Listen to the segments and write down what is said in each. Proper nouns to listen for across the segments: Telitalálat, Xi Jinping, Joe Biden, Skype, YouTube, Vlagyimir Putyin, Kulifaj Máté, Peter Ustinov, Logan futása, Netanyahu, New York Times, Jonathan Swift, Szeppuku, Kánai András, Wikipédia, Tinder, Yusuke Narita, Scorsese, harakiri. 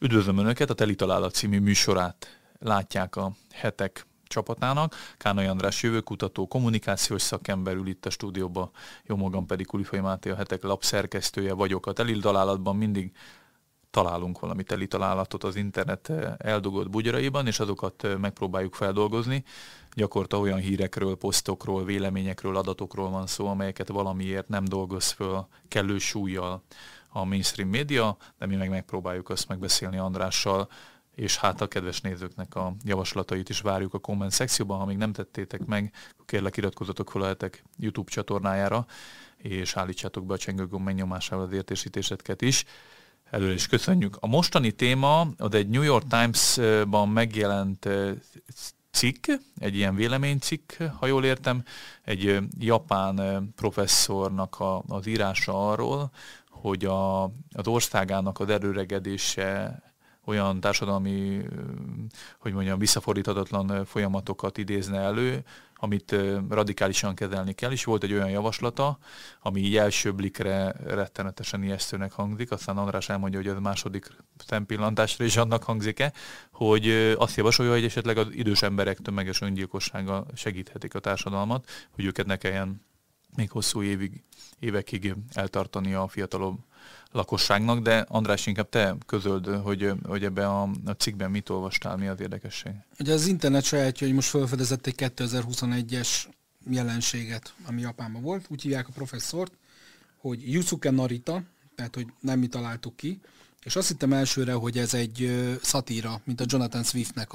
Üdvözlöm Önöket, a Telitalálat című műsorát látják a Hetek csapatának. Kánai András jövőkutató, kommunikációs szakember ül itt a stúdióban, jó magam pedig Kulifaj Máté, a Hetek lapszerkesztője vagyok. A Telitalálatban mindig találunk valami telitalálatot az internet eldugott bugyraiban, és azokat megpróbáljuk feldolgozni. Gyakorta olyan hírekről, posztokról, véleményekről, adatokról van szó, amelyeket valamiért nem dolgoz föl kellő súllyal a mainstream média, de mi megpróbáljuk azt megbeszélni Andrással, és hát a kedves nézőknek a javaslatait is várjuk a komment szekcióban. Ha még nem tettétek meg, kérlek iratkozzatok fel a Hetek YouTube csatornájára, és állítsátok be a csengőgomb megnyomásával az értesítéseket is. Előre is köszönjük. A mostani téma az egy New York Times-ban megjelent cikk, egy ilyen véleménycikk, ha jól értem, egy japán professzornak az írása arról, hogy az országának az előregedése olyan társadalmi, hogy mondjam, visszafordíthatatlan folyamatokat idézne elő, amit radikálisan kezelni kell, és volt egy olyan javaslata, ami így első blikre rettenetesen ijesztőnek hangzik, aztán András elmondja, hogy az második szempillantásra is annak hangzik-e, hogy azt javasolja, hogy esetleg az idős emberek tömeges öngyilkossága segíthetik a társadalmat, hogy őket ne kelljen még hosszú évekig eltartani a fiatalabb lakosságnak, de András, inkább te közöld, hogy ebben a cikkben mit olvastál, mi az érdekesség? Ugye az internet sajátja, hogy most felfedezett egy 2021-es jelenséget, ami Japánban volt. Úgy hívják a professzort, hogy Yusuke Narita, tehát hogy nem mi találtuk ki, és azt hittem elsőre, hogy ez egy szatíra, mint a Jonathan Swiftnek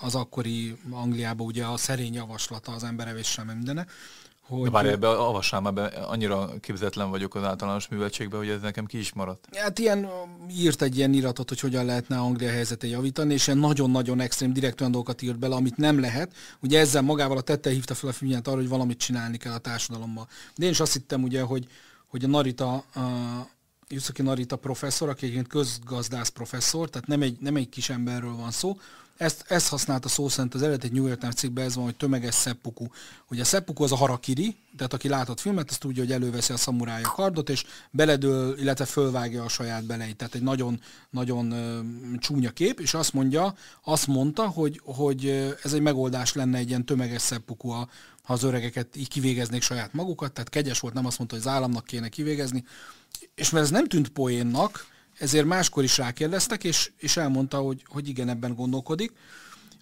az akkori Angliában ugye a szerény javaslata, az emberevéssel, meg mindenek. Hogy... Várj, ebbe annyira képzetlen vagyok az általános műveltségben, hogy ez nekem ki is maradt. Hát írt egy ilyen iratot, hogy hogyan lehetne Anglia helyzetét javítani, és ilyen nagyon-nagyon extrém, direkt olyan dolgokat írt bele, amit nem lehet. Ugye ezzel magával a tettel hívta fel a figyelmet arra, hogy valamit csinálni kell a társadalommal. De én is azt hittem ugye, hogy a Yusuke Narita professzor, aki egyébként közgazdász professzor, tehát nem egy kis emberről van szó. Ezt használta szó szerint az eredet New York Times cikkben, ez van, hogy tömeges szeppuku. Ugye a szeppuku az a harakiri, tehát aki látott filmet, azt tudja, hogy előveszi a szamurája kardot, és beledől, illetve fölvágja a saját beleit. Tehát egy nagyon-nagyon csúnya kép, és azt mondta, hogy ez egy megoldás lenne egy ilyen tömeges szeppuku, ha az öregeket így kivégeznék saját magukat, tehát kegyes volt, nem azt mondta, hogy az államnak kéne kivégezni. És mert ez nem tűnt poénnak, ezért máskor is rákérdeztek, és elmondta, hogy igen, ebben gondolkodik.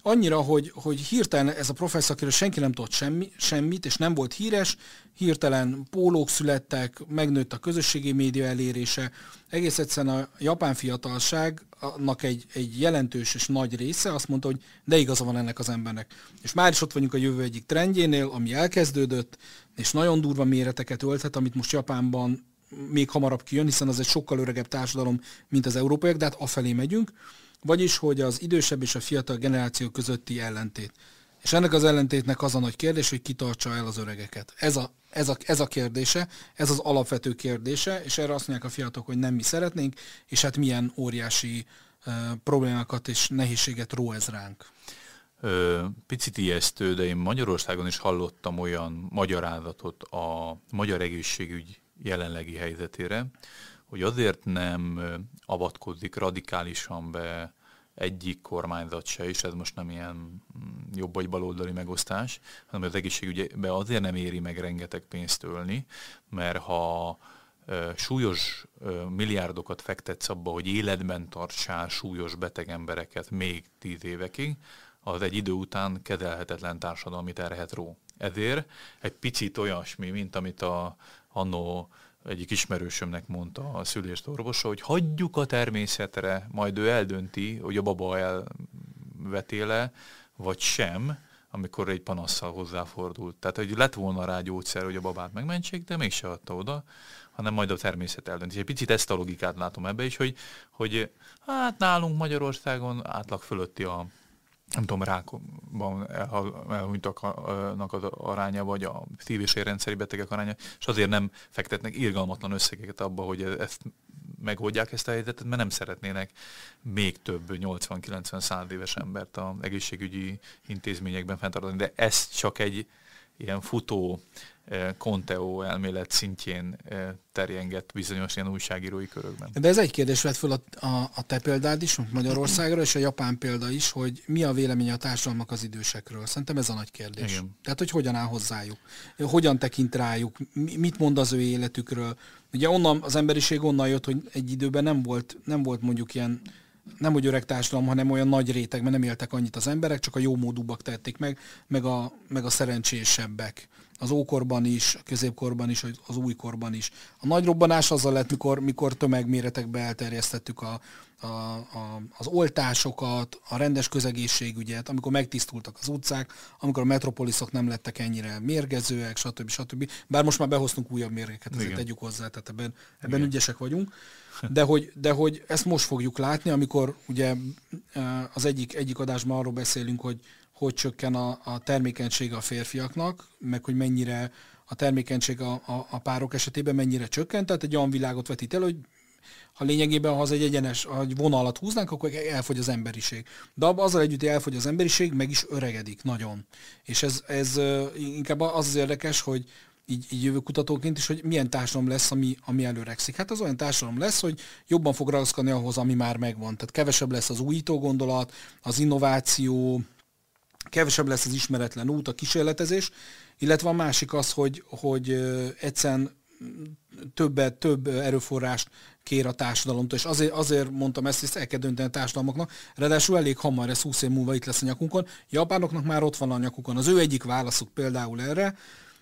Annyira, hogy hirtelen ez a professzor, akiről senki nem tudott semmit, és nem volt híres, hirtelen pólók születtek, megnőtt a közösségi média elérése. Egész egyszerűen a japán fiatalságnak egy jelentős és nagy része azt mondta, hogy de igaza van ennek az embernek. És már is ott vagyunk a jövő egyik trendjénél, ami elkezdődött, és nagyon durva méreteket ölthet, amit most Japánban még hamarabb kijön, hiszen az egy sokkal öregebb társadalom, mint az európaiak, de hát afelé megyünk, vagyis, hogy az idősebb és a fiatal generáció közötti ellentét. És ennek az ellentétnek az a nagy kérdés, hogy ki tartsa el az öregeket. Ez a kérdése, ez az alapvető kérdése, és erre azt mondják a fiatalok, hogy nem mi szeretnénk, és hát milyen óriási problémákat és nehézséget ró ez ránk. Picit ijesztő, de én Magyarországon is hallottam olyan magyarázatot a magyar egészségügy jelenlegi helyzetére, hogy azért nem avatkozik radikálisan be egyik kormányzat se, és ez most nem ilyen jobb vagy baloldali megosztás, hanem az egészségügybe azért nem éri meg rengeteg pénzt ölni, mert ha súlyos milliárdokat fektetsz abba, hogy életben tartsál súlyos beteg embereket még 10 évekig, az egy idő után kezelhetetlen társadalmi terhet ró. Ezért egy picit olyasmi, mint amit annó egyik ismerősömnek mondta a szülést orvosa, hogy hagyjuk a természetre, majd ő eldönti, hogy a baba elvetéle, vagy sem, amikor egy panasszal hozzáfordult. Tehát, hogy lett volna rá gyógyszer, hogy a babát megmentsék, de mégse adta oda, hanem majd a természet eldönti. És egy picit ezt a logikát látom ebbe is, hogy hát nálunk Magyarországon átlag fölötti a nem tudom, rákban elhunytaknak az aránya, vagy a szív- és érrendszeri betegek aránya, és azért nem fektetnek irgalmatlan összegeket abba, hogy ezt megoldják, ezt a helyzetet, mert nem szeretnének még több 80-90-100 éves embert az egészségügyi intézményekben fenntartani. De ez csak egy ilyen futó Conteo elmélet szintjén terjengett bizonyos ilyen újságírói körökben. De ez egy kérdés vett föl a te példád is, Magyarországra, és a japán példa is, hogy mi a véleménye a társadalmak az idősekről. Szerintem ez a nagy kérdés. Igen. Tehát, hogy hogyan áll hozzájuk, hogyan tekint rájuk, mit mond az ő életükről. Ugye onnan, az emberiség onnan jött, hogy egy időben nem volt mondjuk ilyen, nem hogy öreg társadalom, hanem olyan nagy réteg, mert nem éltek annyit az emberek, csak a jómódúbbak tették meg, meg a szerencsésebbek. Az ókorban is, a középkorban is, az újkorban is. A nagy robbanás azzal lett, mikor tömegméretekbe elterjesztettük az oltásokat, a rendes közegészségügyet, amikor megtisztultak az utcák, amikor a metropoliszok nem lettek ennyire mérgezőek, stb. Stb. Bár most már behoztunk újabb mérgeket, ezért tegyük hozzá, tehát ebben ügyesek vagyunk. De hogy ezt most fogjuk látni, amikor ugye az egyik adásban arról beszélünk, hogy csökken a termékenysége a férfiaknak, meg hogy mennyire a termékenység a párok esetében mennyire csökkent. Tehát egy olyan világot vetít el, hogy ha lényegében, ha az egy egyenes vonalat húznánk, akkor elfogy az emberiség. De azzal együtt elfogy az emberiség, meg is öregedik nagyon. És ez inkább az érdekes, hogy így jövőkutatóként is, hogy milyen társadalom lesz, ami előrekszik. Hát az olyan társadalom lesz, hogy jobban fog ragaszkodni ahhoz, ami már megvan. Tehát kevesebb lesz az újító gondolat, az innováció, kevesebb lesz az ismeretlen út, a kísérletezés, illetve a másik az, hogy egyszerűen több erőforrást kér a társadalomtól, és azért mondtam ezt el kell dönteni a társadalmaknak, ráadásul elég hamar, ez 20 év múlva itt lesz a nyakunkon, japánoknak már ott van a nyakukon. Az ő egyik válaszuk például erre,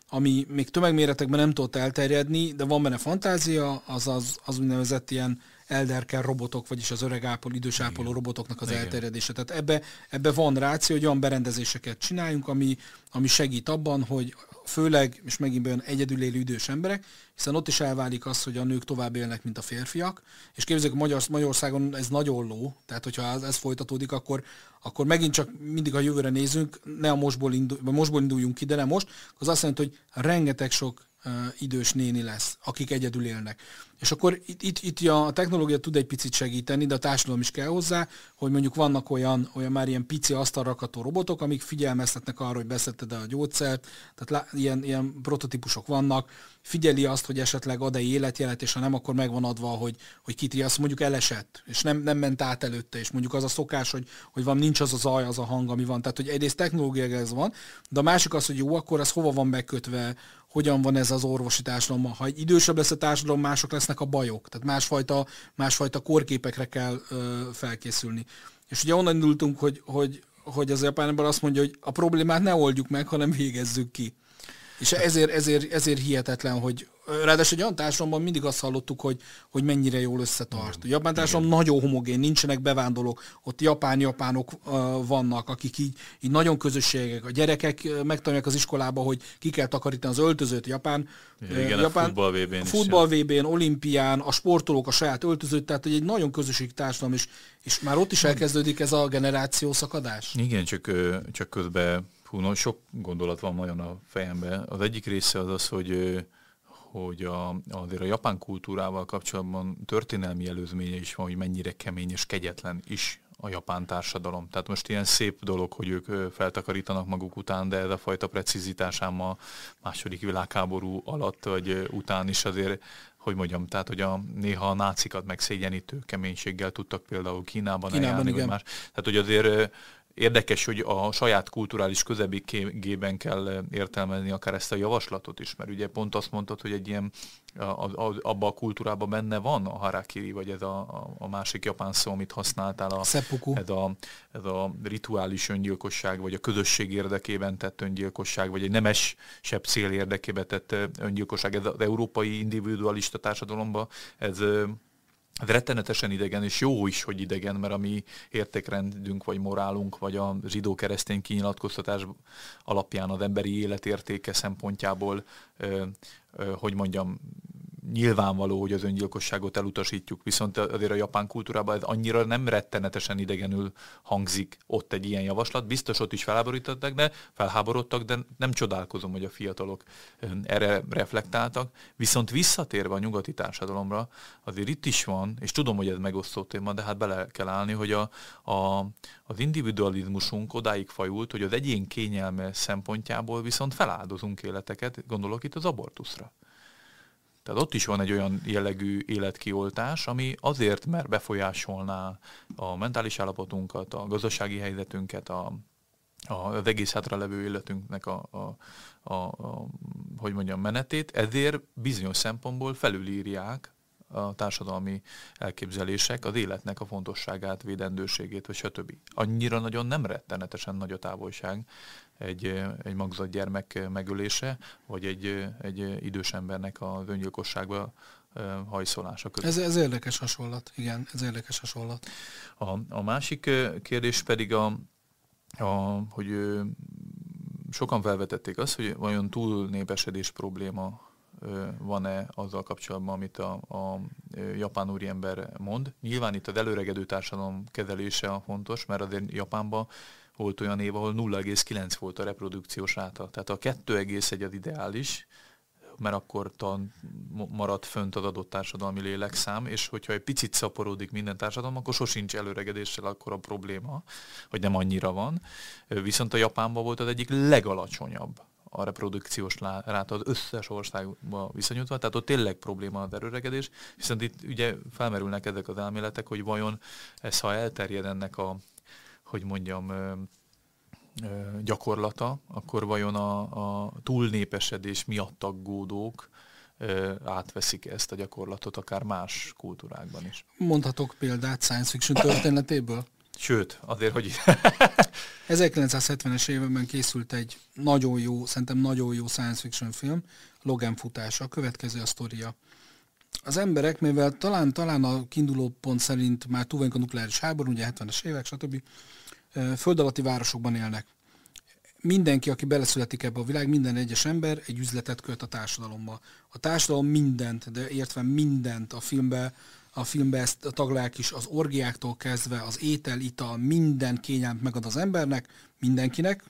ami még tömegméretekben nem tudott elterjedni, de van benne fantázia, az úgynevezett ilyen elderkel robotok, vagyis az idősápoló robotoknak az elterjedése. Tehát ebbe van ráció, hogy olyan berendezéseket csináljunk, ami segít abban, hogy főleg, és megint olyan egyedülélő idős emberek, hiszen ott is elválik az, hogy a nők tovább élnek, mint a férfiak, és képzeljük, Magyarországon ez nagyon ló, tehát hogyha ez folytatódik, akkor megint csak mindig a jövőre nézünk, ne a mostból induljunk ki, de nem most, az azt jelenti, hogy rengeteg sok idős néni lesz, akik egyedül élnek. És akkor itt a technológia tud egy picit segíteni, de a társadalom is kell hozzá, hogy mondjuk vannak olyan már ilyen pici asztalrakató robotok, amik figyelmeztetnek arra, hogy beszedted el a gyógyszert, tehát ilyen prototípusok vannak, figyeli azt, hogy esetleg ad-e életjelet, és ha nem, akkor megvan adva, hogy kitriaszt, mondjuk elesett, és nem ment át előtte, és mondjuk az a szokás, hogy van, nincs az a zaj, az a hang, ami van. Tehát, hogy egyrészt technológia ez van, de a másik az, hogy jó, akkor ez hova van bekötve, hogyan van ez az orvosi társadalommal. Ha idősebb lesz a társadalom, mások lesznek a bajok. Tehát másfajta kórképekre kell felkészülni. És ugye onnan indultunk, hogy az japán ember azt mondja, hogy a problémát ne oldjuk meg, hanem végezzük ki. És ezért hihetetlen, hogy ráadásul egy olyan társadalomban mindig azt hallottuk, hogy mennyire jól összetart. A japán társadalom nagyon homogén, nincsenek bevándorlók, ott japánok vannak, akik így nagyon közösségek. A gyerekek megtanulják az iskolába, hogy ki kell takarítani az öltözőt. Japán futball VB-n, olimpián, a sportolók a saját öltözőt, tehát egy nagyon közösség társadalom, és már ott is elkezdődik ez a generáció szakadás. Igen, csak közben sok gondolat van nagyon a fejemben. Az egyik része az az, hogy azért a japán kultúrával kapcsolatban történelmi előzménye is van, hogy mennyire kemény és kegyetlen is a japán társadalom. Tehát most ilyen szép dolog, hogy ők feltakarítanak maguk után, de ez a fajta precizitás ám a második világháború alatt vagy után is azért, hogy mondjam, tehát hogy néha a nácikat megszégyenítő keménységgel tudtak például Kínában eljárni, vagy más. Tehát hogy azért érdekes, hogy a saját kulturális közegében kell értelmezni akár ezt a javaslatot is, mert ugye pont azt mondtad, hogy egy ilyen, abba a kultúrában benne van a harakiri, vagy ez a másik japán szó, amit használtál, Szeppuku. Ez a rituális öngyilkosság, vagy a közösség érdekében tett öngyilkosság, vagy egy nemesebb cél érdekében tett öngyilkosság. Ez az európai individualista társadalomban ez rettenetesen idegen, és jó is, hogy idegen, mert a mi értékrendünk, vagy morálunk, vagy a zsidó-keresztény kinyilatkoztatás alapján az emberi életértéke szempontjából, hogy mondjam, nyilvánvaló, hogy az öngyilkosságot elutasítjuk, viszont azért a japán kultúrában ez annyira nem rettenetesen idegenül hangzik ott egy ilyen javaslat. Biztos ott is felháborodtak, de nem csodálkozom, hogy a fiatalok erre reflektáltak. Viszont visszatérve a nyugati társadalomra, azért itt is van, és tudom, hogy ez megosztó téma, de hát bele kell állni, hogy az individualizmusunk odáig fajult, hogy az egyén kényelme szempontjából viszont feláldozunk életeket, gondolok itt az abortuszra. Tehát ott is van egy olyan jellegű életkioltás, ami azért, mert befolyásolná a mentális állapotunkat, a gazdasági helyzetünket, az egész hátralevő életünknek menetét, ezért bizonyos szempontból felülírják a társadalmi elképzelések az életnek a fontosságát, védendőségét, vagy stb. Annyira nagyon nem rettenetesen nagy a távolság egy magzatgyermek megölése, vagy egy idős embernek az öngyilkosságba hajszolása között. Ez érdekes hasonlat, igen, ez érdekes hasonlat. A másik kérdés pedig hogy sokan felvetették azt, hogy vajon túlnépesedés probléma van-e azzal kapcsolatban, amit a japán úriember mond. Nyilván itt az előregedő társadalom kezelése a fontos, mert azért Japánban volt olyan év, ahol 0,9 volt a reprodukciós ráta. Tehát a 2,1 az ideális, mert akkor marad fönt az adott társadalmi lélekszám, és hogyha egy picit szaporodik minden társadalom, akkor sosincs előregedéssel akkor a probléma, hogy nem annyira van. Viszont a Japánban volt az egyik legalacsonyabb a reprodukciós ráta az összes országban viszonyítva, tehát ott tényleg probléma az erőregedés, viszont itt ugye felmerülnek ezek az elméletek, hogy vajon ez, ha elterjed ennek gyakorlata, akkor vajon a túlnépesedés miatt aggódók átveszik ezt a gyakorlatot akár más kultúrákban is. Mondhatok példát science fiction történetéből? Sőt, azért, hogy... 1970-es években készült egy szerintem nagyon jó science fiction film, Logan futása, a következő a sztoria. Az emberek, mivel talán a kiinduló pont szerint már túl vagyunk a nukleáris háború, ugye 70-es évek, stb. Föld alatti városokban élnek. Mindenki, aki beleszületik ebbe a világ, minden egyes ember egy üzletet költ a társadalommal. A társadalom mindent, de értve mindent a filmben ezt taglalják is, az orgiáktól kezdve az étel, ital, minden kényelmet megad az embernek, mindenkinek,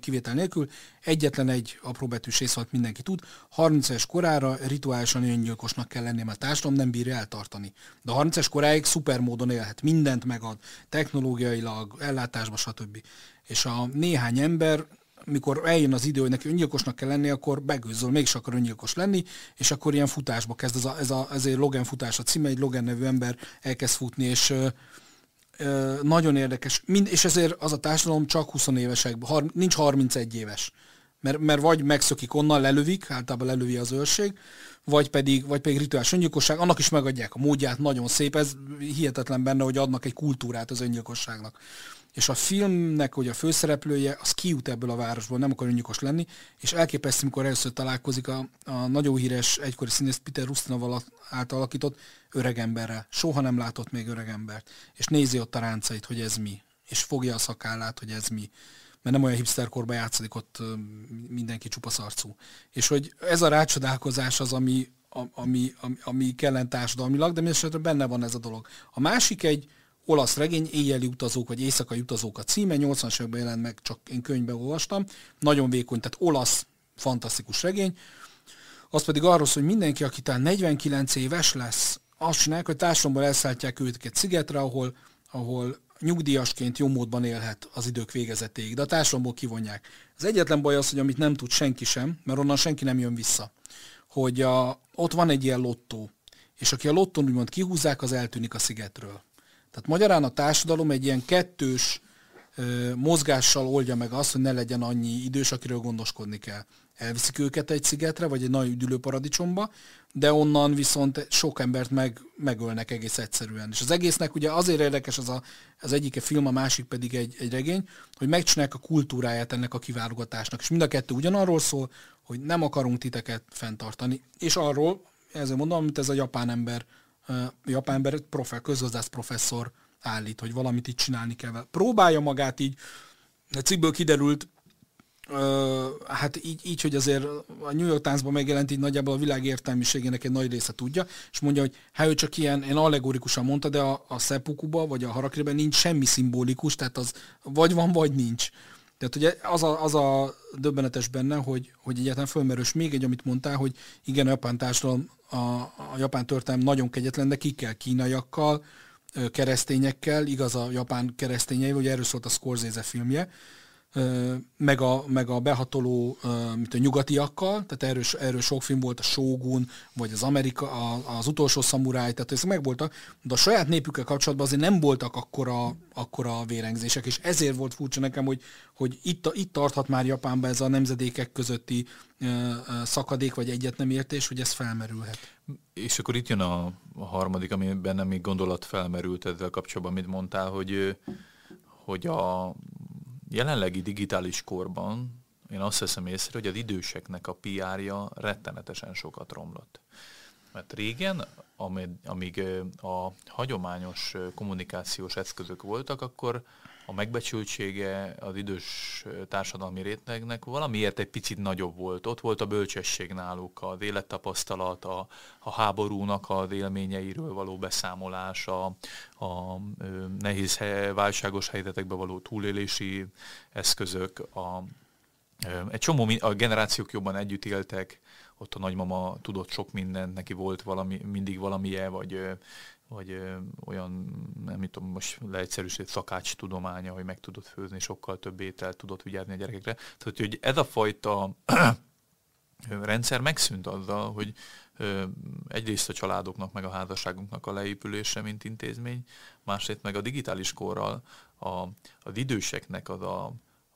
kivétel nélkül. Egyetlen egy apróbetűs rész, amit mindenki tud. 30 éves korára rituálisan öngyilkosnak kell lenni, mert a társadalom nem bírja eltartani. De 30 éves koráig szuper módon élhet, mindent megad, technológiailag, ellátásba, stb. És a néhány ember, mikor eljön az idő, hogy neki öngyilkosnak kell lenni, akkor begőzzöl, mégis akar öngyilkos lenni, és akkor ilyen futásba kezd. Ez egy Logan futás a címe, egy Logan nevű ember elkezd futni, és nagyon érdekes. És ezért az a társadalom csak 20 évesek, nincs 31 éves. Mert vagy megszökik onnan, lelövik, általában lelövi az őrség, vagy pedig rituális öngyilkosság, annak is megadják a módját, nagyon szép, ez hihetetlen benne, hogy adnak egy kultúrát az öngyilkosságnak. És a filmnek, hogy a főszereplője, az kijut ebből a városból, nem akar öngyilkos lenni, és elképesztő, amikor először találkozik a nagyon híres egykori színész Peter Ustinov által alakított öregemberrel. Soha nem látott még öregembert. És nézi ott a ráncait, hogy ez mi. És fogja a szakállát, hogy ez mi. Mert nem olyan hipsterkorban játszik, ott mindenki csupasz arcú. És hogy ez a rácsodálkozás az, ami kellene társadalmilag, de mindesetre benne van ez a dolog. A másik egy olasz regény, Éjjeli utazók vagy Éjszakai utazók a címe, 80-as években jelent meg, csak én könyvben olvastam, nagyon vékony, tehát olasz fantasztikus regény. Az pedig arról szól, hogy mindenki, aki talán 49 éves lesz, azt csinálják, hogy társadalomból elszálltják őt egy szigetre, ahol nyugdíjasként jó módban élhet az idők végezetéig, de a társadalomból kivonják. Az egyetlen baj az, hogy amit nem tud senki sem, mert onnan senki nem jön vissza, hogy ott van egy ilyen lottó, és aki a lottón úgymond kihúzzák, az eltűnik a szigetről. Tehát magyarán a társadalom egy ilyen kettős mozgással oldja meg azt, hogy ne legyen annyi idős, akiről gondoskodni kell. Elviszik őket egy szigetre, vagy egy nagy üdülőparadicsomba, de onnan viszont sok embert megölnek egész egyszerűen. És az egésznek ugye azért érdekes az egyik film, a másik pedig egy regény, hogy megcsinálják a kultúráját ennek a kiválogatásnak. És mind a kettő ugyanarról szól, hogy nem akarunk titeket fenntartani. És arról, ezért mondom, amit ez a japán ember közgazdász professzor állít, hogy valamit így csinálni kell. Próbálja magát így, a cikkből kiderült, Hát így, hogy azért a New York Times-ban megjelent, így nagyjából a világ értelmiségének egy nagy része tudja, és mondja, hogy hát ő csak ilyen allegorikusan mondta, de a szeppukuba vagy a harakiriben nincs semmi szimbolikus, tehát az vagy van, vagy nincs. Tehát ugye az a döbbenetes benne, hogy egyáltalán fölmerős még egy, amit mondtál, hogy igen, a japán társadalom, a japán történelem nagyon kegyetlen, de kikkel, kínaiakkal, keresztényekkel, igaz a japán keresztényeivel, ugye erről szólt a Scorsese filmje, meg a behatoló mint a nyugatiakkal, tehát erről sok film volt, a Shogun, vagy az Amerika, az utolsó szamuráj, tehát ezek megvoltak, de a saját népükkel kapcsolatban azért nem voltak akkora vérengzések, és ezért volt furcsa nekem, hogy itt tarthat már Japánban ez a nemzedékek közötti szakadék, vagy egyetnemértés, hogy ez felmerülhet. És akkor itt jön a harmadik, ami bennem még gondolat felmerült ezzel kapcsolatban, amit mondtál, hogy a jelenlegi digitális korban én azt veszem észre, hogy az időseknek a PR-ja rettenetesen sokat romlott. Mert régen, amíg a hagyományos kommunikációs eszközök voltak, akkor a megbecsültsége az idős társadalmi rétegnek valamiért egy picit nagyobb volt. Ott volt a bölcsesség náluk, az élettapasztalat, a háborúnak az élményeiről való beszámolás, a nehéz, válságos helyzetekben való túlélési eszközök. Egy csomó a generációk jobban együtt éltek, ott a nagymama tudott sok mindent, neki volt mindig valamije, vagy olyan, nem tudom, most leegyszerűsített szakács tudománya, hogy meg tudott főzni, sokkal több ételt tudott vigyázni a gyerekekre. Tehát, hogy ez a fajta rendszer megszűnt azzal, hogy egyrészt a családoknak, meg a házasságunknak a leépülése, mint intézmény, másrészt meg a digitális korral az időseknek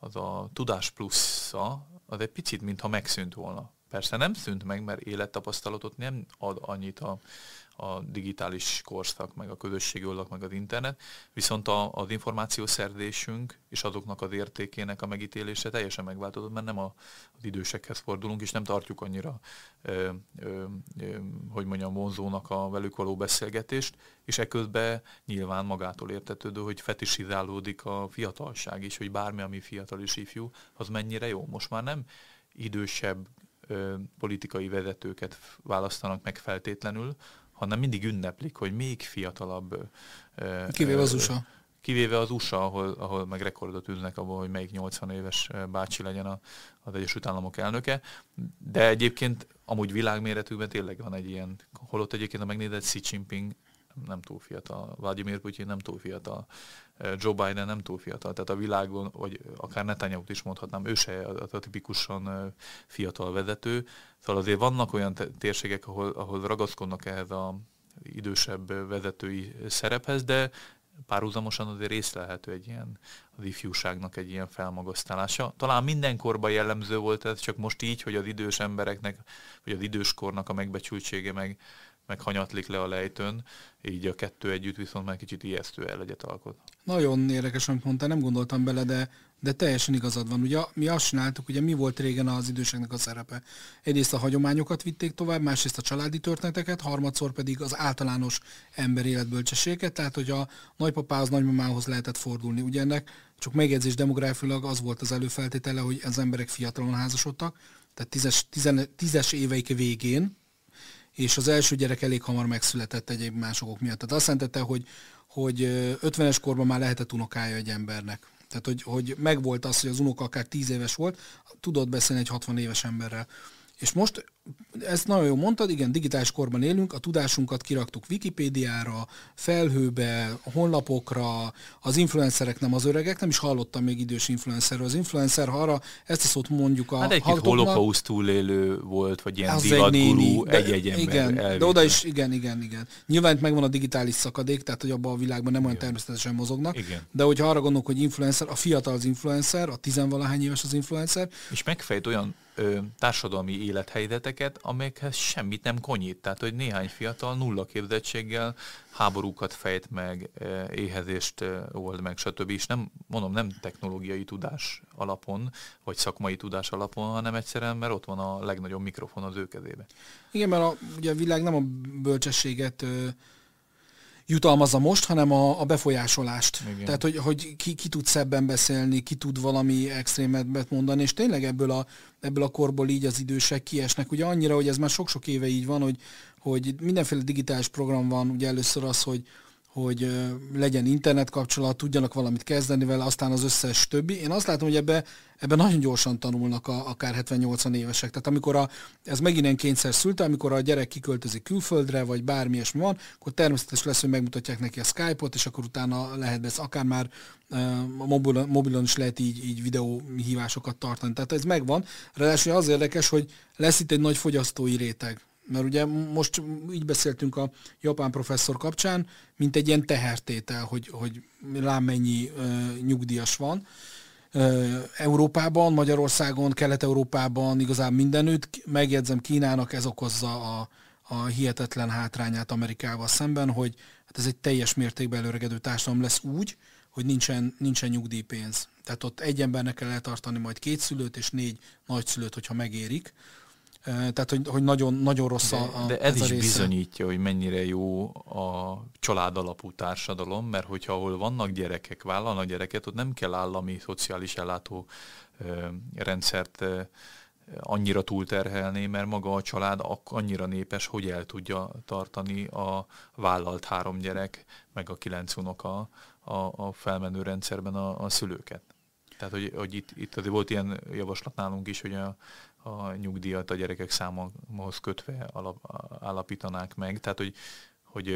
az a tudás plusza, az egy picit, mintha megszűnt volna. Persze nem szűnt meg, mert élettapasztalatot nem ad annyit a digitális korszak, meg a közösségi oldalak, meg az internet, viszont az információszerzésünk és azoknak az értékének a megítélése teljesen megváltozott, mert nem az idősekhez fordulunk, és nem tartjuk annyira, vonzónak a velük való beszélgetést, és eközben nyilván magától értetődő, hogy fetisizálódik a fiatalság is, hogy bármi, ami fiatal és ifjú, az mennyire jó. Most már nem idősebb politikai vezetőket választanak meg feltétlenül, hanem mindig ünneplik, hogy még fiatalabb. Kivéve az USA. Kivéve az USA, ahol meg rekordot ülnek abban, hogy melyik 80 éves bácsi legyen az Egyesült Államok elnöke. De egyébként amúgy világméretűben tényleg van egy ilyen, holott egyébként, ha megnézed, Xi Jinping nem túl fiatal, Vlagyimir Putyin nem túl fiatal, Joe Biden nem túl fiatal, tehát a világon, vagy akár Netanyahu-t is mondhatnám, ő se a tipikusan fiatal vezető. Szóval azért vannak olyan térségek, ahol ragaszkodnak ehhez az idősebb vezetői szerephez, de párhuzamosan azért észlelhető egy ilyen, az ifjúságnak egy ilyen felmagasztálása. Talán mindenkorban jellemző volt ez, csak most így, hogy az idős embereknek, vagy az időskornak a megbecsültsége meg hanyatlik le a lejtőn, így a kettő együtt viszont már kicsit ijesztő elegyet alkot. Nagyon érdekes, amit mondtál, nem gondoltam bele, de teljesen igazad van. Ugye mi azt csináltuk, ugye mi volt régen az időseknek a szerepe? Egyrészt a hagyományokat vitték tovább, másrészt a családi történeteket, harmadszor pedig az általános ember életbölcsességet, tehát hogy a nagypapához, nagymamához lehetett fordulni. Ugye ennek csak megjegyzés demográfilag az volt az előfeltétele, hogy az emberek fiatalon házasodtak, tehát tízes éveik végén, és az első gyerek elég hamar megszületett egyéb másokok miatt. Tehát azt jelentette, hogy 50-es korban már lehetett unokája egy embernek. Tehát, hogy megvolt az, hogy az unoka akár 10 éves volt, tudott beszélni egy 60 éves emberrel. És most, ezt nagyon jól mondtad, igen, digitális korban élünk, a tudásunkat kiraktuk Wikipédiára, felhőbe, honlapokra, az influencerek nem az öregek, nem is hallottam még idős influencerről. Az influencer, ha arra ezt a szót mondjuk a hallgatóknak... Hát egy holokauszt túlélő volt, vagy ilyen divatgurú egy ember. Igen, de oda is, igen. Nyilván itt megvan a digitális szakadék, tehát hogy abban a világban nem olyan természetesen mozognak, igen. De hogyha arra gondolok, hogy influencer, a fiatal az influencer, a 10-valahány éves az influencer. És megfejt olyan társadalmi élethelyzeteket, amelyekhez semmit nem konyít. Tehát, hogy néhány fiatal nulla képzettséggel háborúkat fejt meg, éhezést old meg, stb. És nem, mondom, nem technológiai tudás alapon, vagy szakmai tudás alapon, hanem egyszerűen, mert ott van a legnagyobb mikrofon az ő kezében. Igen, mert ugye a világ nem a bölcsességet jutalmazza most, hanem a befolyásolást. Igen. Tehát, hogy ki tud szebben beszélni, ki tud valami extrémet mondani, és tényleg ebből a korból így az idősek kiesnek. Ugye annyira, hogy ez már sok-sok éve így van, hogy mindenféle digitális program van, ugye először az, hogy legyen internetkapcsolat, tudjanak valamit kezdeni vele, aztán az összes többi. Én azt látom, hogy ebben nagyon gyorsan tanulnak akár 70-80 évesek. Tehát amikor ez megint ilyen kényszer szülte, amikor a gyerek kiköltözik külföldre, vagy bármi ilyesmi van, akkor természetes lesz, hogy megmutatják neki a Skype-ot, és akkor utána lehet ez akár már a mobilon is lehet így videóhívásokat tartani. Tehát ez megvan. Ráadásul az érdekes, hogy lesz itt egy nagy fogyasztói réteg. Mert ugye most így beszéltünk a japán professzor kapcsán, mint egy ilyen tehertétel, hogy lámennyi nyugdíjas van. Európában, Magyarországon, Kelet-Európában, igazán mindenütt, megjegyzem, Kínának ez okozza a hihetetlen hátrányát Amerikával szemben, hogy hát ez egy teljes mértékben előregedő társadalom lesz úgy, hogy nincsen nyugdíjpénz. Tehát ott egy embernek kell eltartani majd 2 szülőt és 4 nagyszülőt, hogyha megérik. Tehát, hogy nagyon, nagyon rossz a de ez is része. Bizonyítja, hogy mennyire jó a családalapú társadalom, mert hogyha ahol vannak gyerekek, vállalnak gyereket, ott nem kell állami szociális ellátó rendszert annyira túlterhelni, mert maga a család annyira népes, hogy el tudja tartani a vállalt 3 gyerek, meg a 9 unoka a felmenő rendszerben a szülőket. Tehát, hogy itt volt ilyen javaslat nálunk is, hogy a nyugdíjat a gyerekek számához kötve állapítanák meg. Tehát, hogy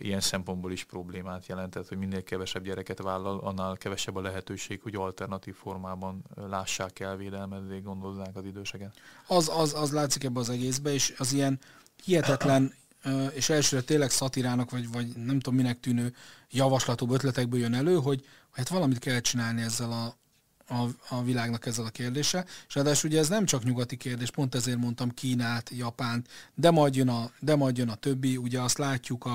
ilyen szempontból is problémát jelentett, hogy minél kevesebb gyereket vállal, annál kevesebb a lehetőség, hogy alternatív formában lássák el, védelmezzék, gondozzák az időseket. Az látszik ebbe az egészbe, és az ilyen hihetetlen, és elsőre tényleg szatirának, vagy nem tudom minek tűnő javaslatok, ötletekből jön elő, hogy hát valamit kell csinálni ezzel a világnak ezzel a kérdése. És ráadásul ugye ez nem csak nyugati kérdés, pont ezért mondtam Kínát, Japánt, de majd jön a többi, ugye azt látjuk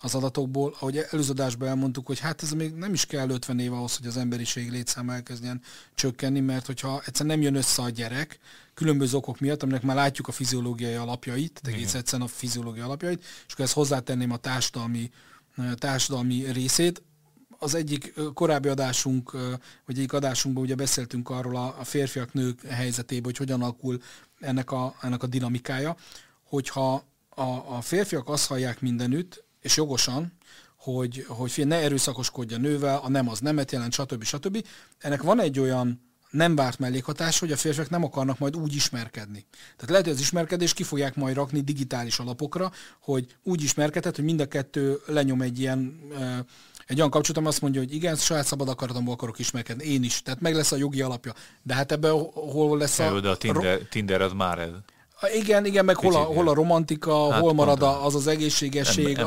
az adatokból, ahogy előző adásban elmondtuk, hogy hát ez még nem is kell 50 év ahhoz, hogy az emberiség létszáma elkezdjen csökkenni, mert hogyha egyszerűen nem jön össze a gyerek, különböző okok miatt, aminek már látjuk a fiziológiai alapjait, egész egyszerűen a fiziológiai alapjait, és akkor ezt hozzátenném a társadalmi részét. Az egyik korábbi adásunk, vagy egyik adásunkban ugye beszéltünk arról a férfiak, nők helyzetében, hogy hogyan alakul ennek a dinamikája, hogyha a férfiak azt hallják mindenütt, és jogosan, hogy ne erőszakoskodja nővel, a nem az nemet jelent, stb. Ennek van egy olyan nem várt mellékhatás, hogy a férfiak nem akarnak majd úgy ismerkedni. Tehát lehet, hogy az ismerkedést ki fogják majd rakni digitális alapokra, hogy úgy ismerkedhet, hogy mind a kettő lenyom egy ilyen... Egy olyan kapcsolatom azt mondja, hogy igen, saját szabad akaratomból akarok ismerkedni, én is. Tehát meg lesz a jogi alapja. De hát ebben hol lesz a... Jó, de a Tinder az már ez. Igen, meg hol a romantika, hát, hol marad az egészségesség,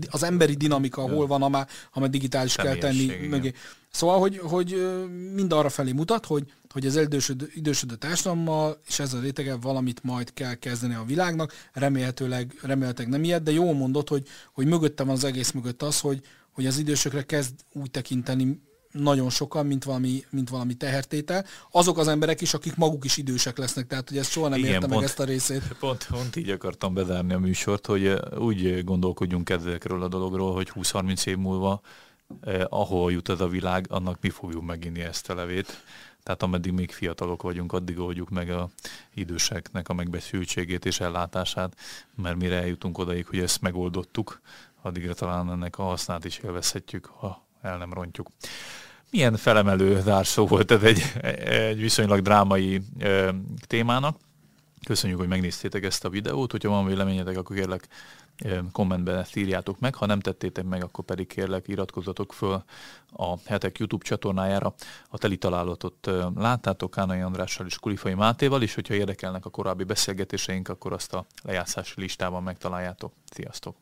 az emberi dinamika, hol van, ha már digitális kell tenni mögé. Szóval, hogy mind arra felé mutat, hogy az idősödő társadalommal és ezzel a réteggel valamit majd kell kezdeni a világnak. Remélhetőleg nem ilyet, de jól mondod, hogy mögötte van az egész mögött az, hogy az idősökre kezd úgy tekinteni nagyon sokan, mint valami tehertétel. Azok az emberek is, akik maguk is idősek lesznek, tehát hogy ezt soha nem értem meg ezt a részét. Pont így akartam bezárni a műsort, hogy úgy gondolkodjunk ezekről a dologról, hogy 20-30 év múlva ahol jut ez a világ, annak mi fogjuk meginni ezt a levét. Tehát ameddig még fiatalok vagyunk, addig oldjuk meg az időseknek a megbeszültségét és ellátását, mert mire eljutunk odaig, hogy ezt megoldottuk, addigra talán ennek a hasznát is élvezhetjük, ha el nem rontjuk. Milyen felemelő zárszó volt ez egy viszonylag drámai témának. Köszönjük, hogy megnéztétek ezt a videót. Hogyha van véleményetek, akkor kérlek kommentben ezt írjátok meg. Ha nem tettétek meg, akkor pedig kérlek iratkozzatok föl a Hetek YouTube csatornájára. A Telitalálatot láttátok Kánai Andrással és Kulifaj Mátéval, és hogyha érdekelnek a korábbi beszélgetéseink, akkor azt a lejátszási listában megtaláljátok. Sziasztok!